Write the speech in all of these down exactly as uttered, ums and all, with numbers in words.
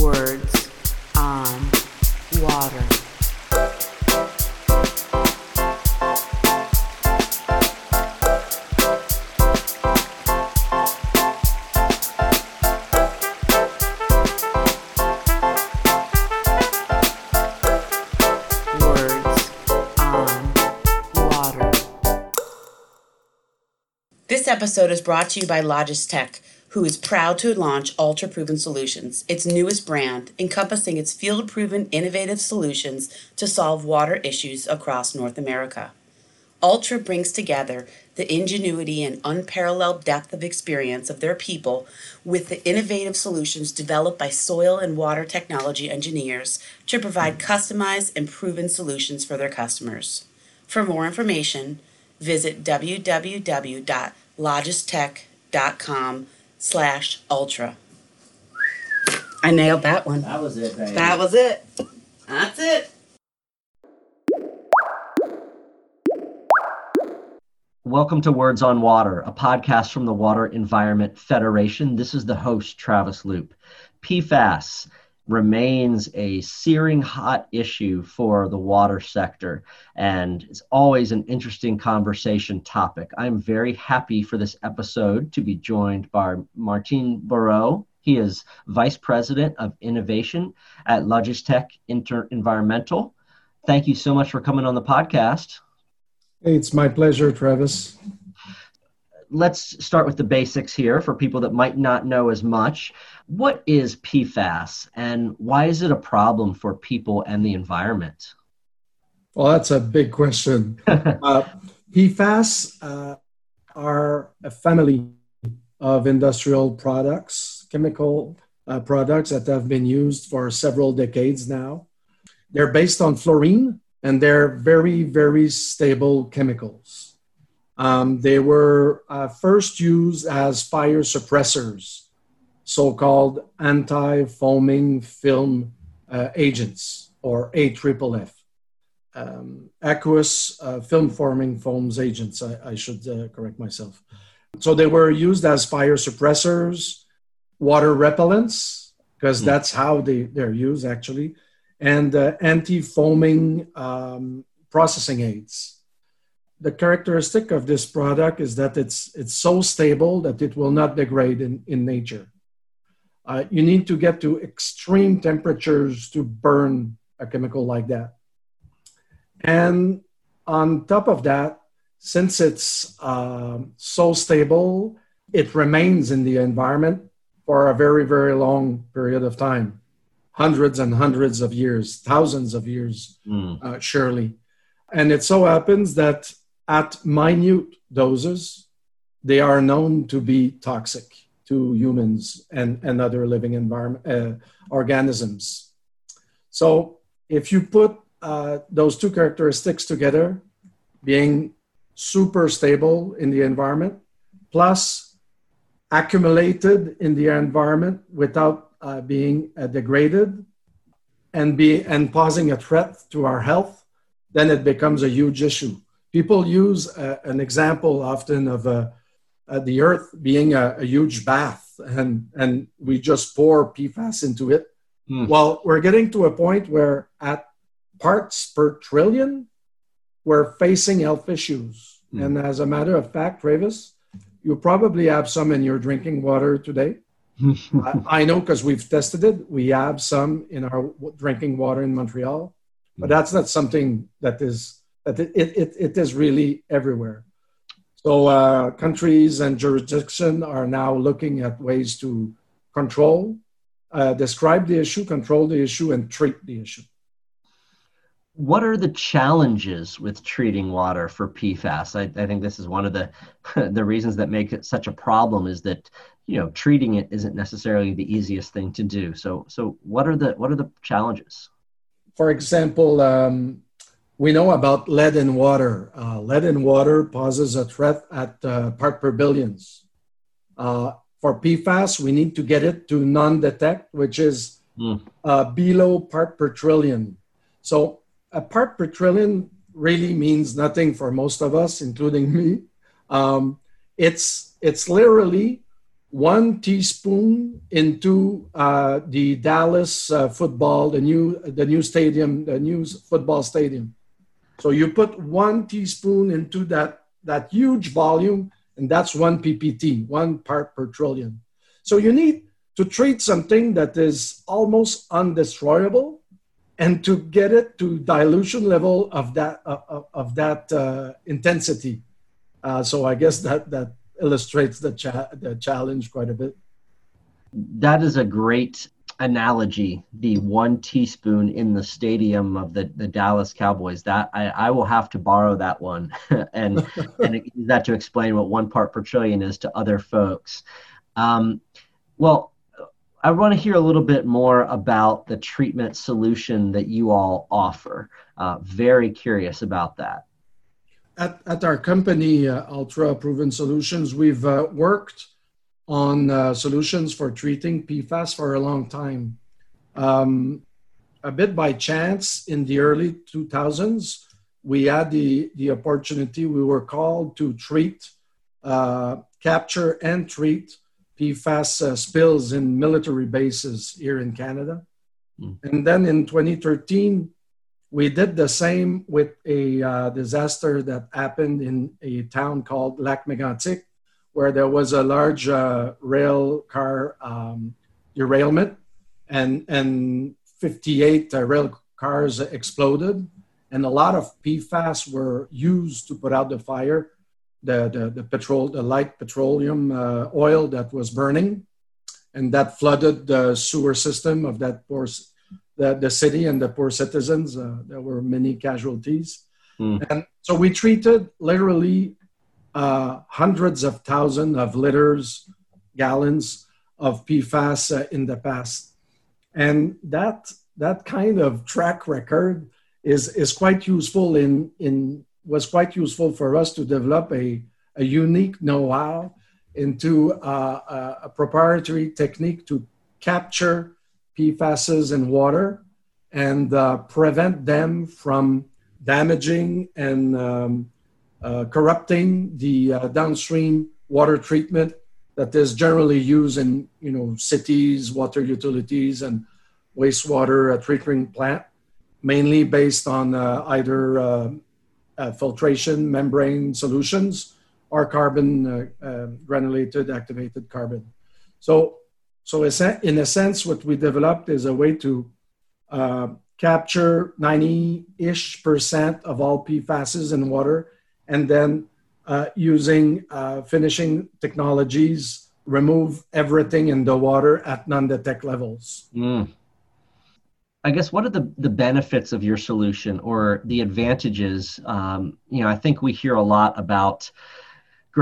Words on Water. This episode is brought to you by Logistech, who is proud to launch Ultra Proven Solutions, its newest brand, encompassing its field-proven innovative solutions to solve water issues across North America. Ultra brings together the ingenuity and unparalleled depth of experience of their people with the innovative solutions developed by soil and water technology engineers to provide customized and proven solutions for their customers. For more information, visit w w w dot logistech dot com slash ultra. I nailed that one. That was it, baby. That was it. That's it. Welcome to Words on Water, a podcast from the Water Environment Federation. This is the host, Travis Loop. P FAS remains a searing hot issue for the water sector, and it's always an interesting conversation topic. I'm very happy for this episode to be joined by Martin Barreau. He is Vice President of Innovation at Logistech Environmental. Thank you so much for coming on the podcast. Hey, it's my pleasure, Travis. Let's start with the basics here for people that might not know as much. What is P FAS and why is it a problem for people and the environment? Well, that's a big question. uh, P FAS uh, are a family of industrial products, chemical uh, products that have been used for several decades now. They're based on fluorine and they're very, very stable chemicals. Um, they were uh, first used as fire suppressors, so-called anti-foaming film uh, agents, or A F F F, um, aqueous uh, film-forming foams agents, I, I should uh, correct myself. So they were used as fire suppressors, water repellents, because mm. that's how they, they're used, actually, and uh, anti-foaming um, processing aids. The characteristic of this product is that it's it's so stable that it will not degrade in, in nature. Uh, you need to get to extreme temperatures to burn a chemical like that. And on top of that, since it's uh, so stable, it remains in the environment for a very, very long period of time. Hundreds and hundreds of years, thousands of years, mm. uh, surely. And it so happens that at minute doses, they are known to be toxic to humans and, and other living environment, uh, organisms. So if you put uh, those two characteristics together, being super stable in the environment, plus accumulated in the environment without uh, being uh, degraded and, be, and posing a threat to our health, then it becomes a huge issue. People use uh, an example often of uh, uh, the earth being a, a huge bath, and, and we just pour P FAS into it. Mm. Well, we're getting to a point where at parts per trillion, we're facing health issues. Mm. And as a matter of fact, Travis, you probably have some in your drinking water today. I, I know because we've tested it. We have some in our w- drinking water in Montreal, but that's not something that is... That it, it, it is really everywhere. So uh, countries and jurisdictions are now looking at ways to control, uh, describe the issue, control the issue, and treat the issue. What are the challenges with treating water for P FAS? I, I think this is one of the the reasons that make it such a problem is that, you know, treating it isn't necessarily the easiest thing to do. So so what are the what are the challenges? For example. Um, We know about lead in water. Uh, lead in water poses a threat at uh, part per billions. Uh, for P FAS, we need to get it to non-detect, which is mm. uh, below part per trillion. So a part per trillion really means nothing for most of us, including me. Um, it's it's literally one teaspoon into uh, the Dallas uh, football, the new the new stadium, the new football stadium. So you put one teaspoon into that that huge volume, and that's one P P T, one part per trillion. So you need to treat something that is almost undestroyable, and to get it to dilution level of that of, of that uh, intensity. Uh, so I guess that that. illustrates the, cha- the challenge quite a bit. That is a great analogy, the one teaspoon in the stadium of the, the Dallas Cowboys. That I, I will have to borrow that one and, and it, that to explain what one part per trillion is to other folks. Um, well, I want to hear a little bit more about the treatment solution that you all offer. Uh, very curious about that. At, at our company, uh, Ultra Proven Solutions, we've uh, worked on uh, solutions for treating P FAS for a long time. Um, a bit by chance, in the early two thousands, we had the, the opportunity, we were called to treat, uh, capture and treat P FAS uh, spills in military bases here in Canada. Mm. And then in twenty thirteen, we did the same with a uh, disaster that happened in a town called Lac-Mégantic, where there was a large uh, rail car um, derailment, and, and fifty-eight uh, rail cars exploded. And a lot of P FAS were used to put out the fire, the, the, the, petrol, the light petroleum uh, oil that was burning. And that flooded the sewer system of that poor The, the city and the poor citizens. Uh, there were many casualties. Mm. And so we treated literally uh, hundreds of thousands of liters, gallons of P FAS uh, in the past. And that that kind of track record is, is quite useful in, in was quite useful for us to develop a, a unique know-how into uh, a, a proprietary technique to capture P FASs in water and uh, prevent them from damaging and um, uh, corrupting the uh, downstream water treatment that is generally used in, you know, cities, water utilities, and wastewater uh, treatment plant, mainly based on uh, either uh, uh, filtration membrane solutions or carbon, uh, uh, granulated activated carbon. So So in a sense, what we developed is a way to uh, capture ninety-ish percent of all P FASs in water, and then uh, using uh, finishing technologies, remove everything in the water at non-detect levels. Mm. I guess, what are the, the benefits of your solution or the advantages? Um, you know, I think we hear a lot about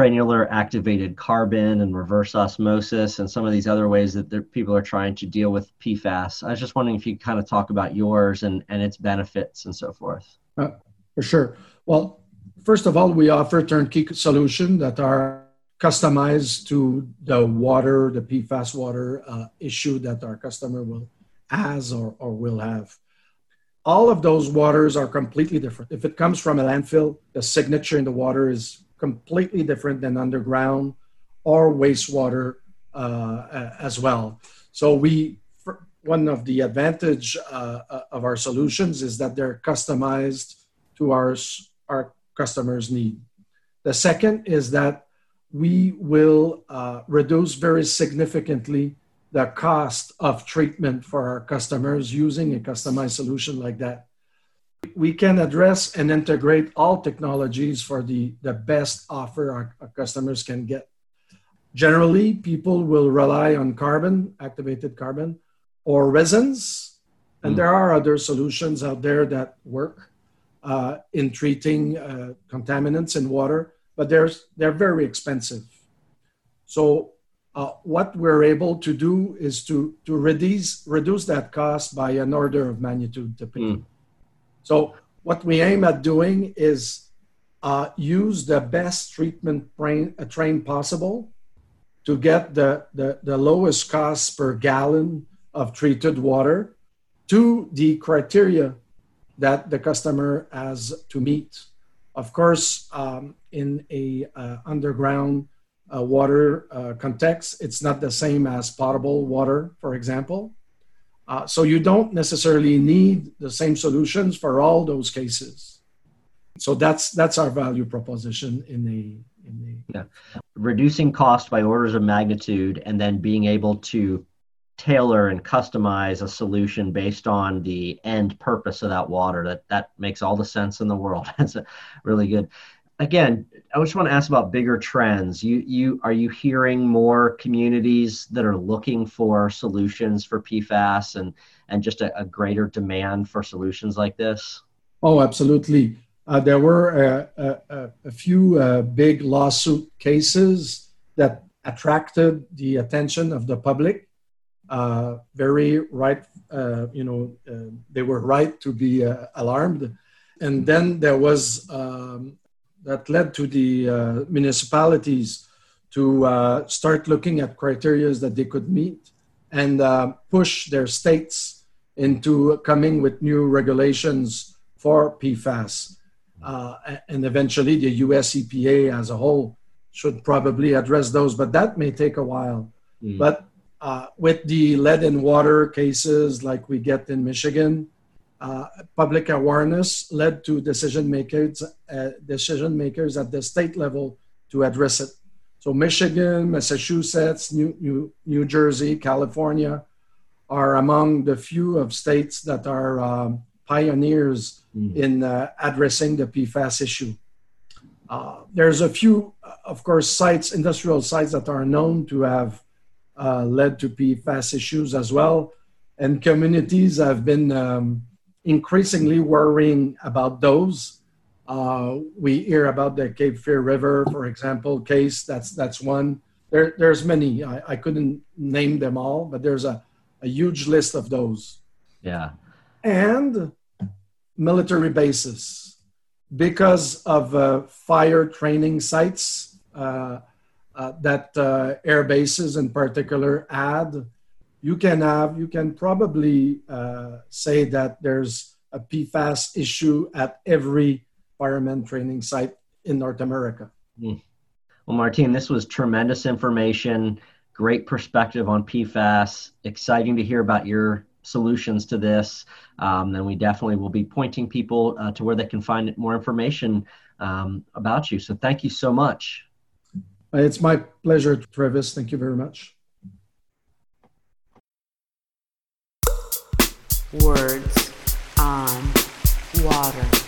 granular activated carbon and reverse osmosis and some of these other ways that the people are trying to deal with P FAS. I was just wondering if you could kind of talk about yours and, and its benefits and so forth. Uh, for sure. Well, first of all, we offer turnkey solutions that are customized to the water, the P FAS water uh, issue that our customer will has or, or will have. All of those waters are completely different. If it comes from a landfill, the signature in the water is completely different than underground or wastewater uh, as well. So we, one of the advantage uh, of our solutions is that they're customized to our, our customers' need. The second is that we will uh, reduce very significantly the cost of treatment for our customers using a customized solution like that. We can address and integrate all technologies for the, the best offer our, our customers can get. Generally, people will rely on carbon, activated carbon, or resins. And mm. there are other solutions out there that work uh, in treating uh, contaminants in water, but they're, they're very expensive. So uh, what we're able to do is to, to reduce, reduce that cost by an order of magnitude typically. Mm. So what we aim at doing is uh, use the best treatment train, uh, train possible to get the, the, the lowest cost per gallon of treated water to the criteria that the customer has to meet. Of course, um, in a uh, underground uh, water uh, context. It's not the same as potable water, for example. Uh, so you don't necessarily need the same solutions for all those cases. So that's that's our value proposition in the in the yeah. Reducing cost by orders of magnitude, and then being able to tailor and customize a solution based on the end purpose of that water. That that makes all the sense in the world. That's really good. Again, I just want to ask about bigger trends. You you are you hearing more communities that are looking for solutions for P FAS and and just a, a greater demand for solutions like this? Oh, absolutely. Uh, there were uh, a, a few uh, big lawsuit cases that attracted the attention of the public. Uh, very right, uh, you know, uh, they were right to be uh, alarmed. And then there was um, that led to the uh, municipalities to uh, start looking at criteria that they could meet and uh, push their states into coming with new regulations for P FAS. Uh, and eventually the U S E P A as a whole should probably address those, but that may take a while. Mm. But uh, with the lead in water cases like we get in Michigan, Uh, public awareness led to decision makers, uh, decision makers at the state level to address it. So Michigan, Massachusetts, New, New, New Jersey, California are among the few of states that are um, pioneers mm. in uh, addressing the P FAS issue. Uh, there's a few, of course, sites, industrial sites that are known to have uh, led to P FAS issues as well. And communities have been um, increasingly worrying about those. Uh, we hear about the Cape Fear River, for example, case. That's that's one. There, there's many. I, I couldn't name them all, but there's a, a huge list of those. Yeah. And military bases. Because of uh, fire training sites uh, uh, that uh, air bases in particular add, you can have, you can probably uh, say that there's a P FAS issue at every fireman training site in North America. Mm. Well, Martin, this was tremendous information, great perspective on P FAS, exciting to hear about your solutions to this. Um, and we definitely will be pointing people uh, to where they can find more information um, about you. So thank you so much. It's my pleasure, Travis. Thank you very much. Words on Water.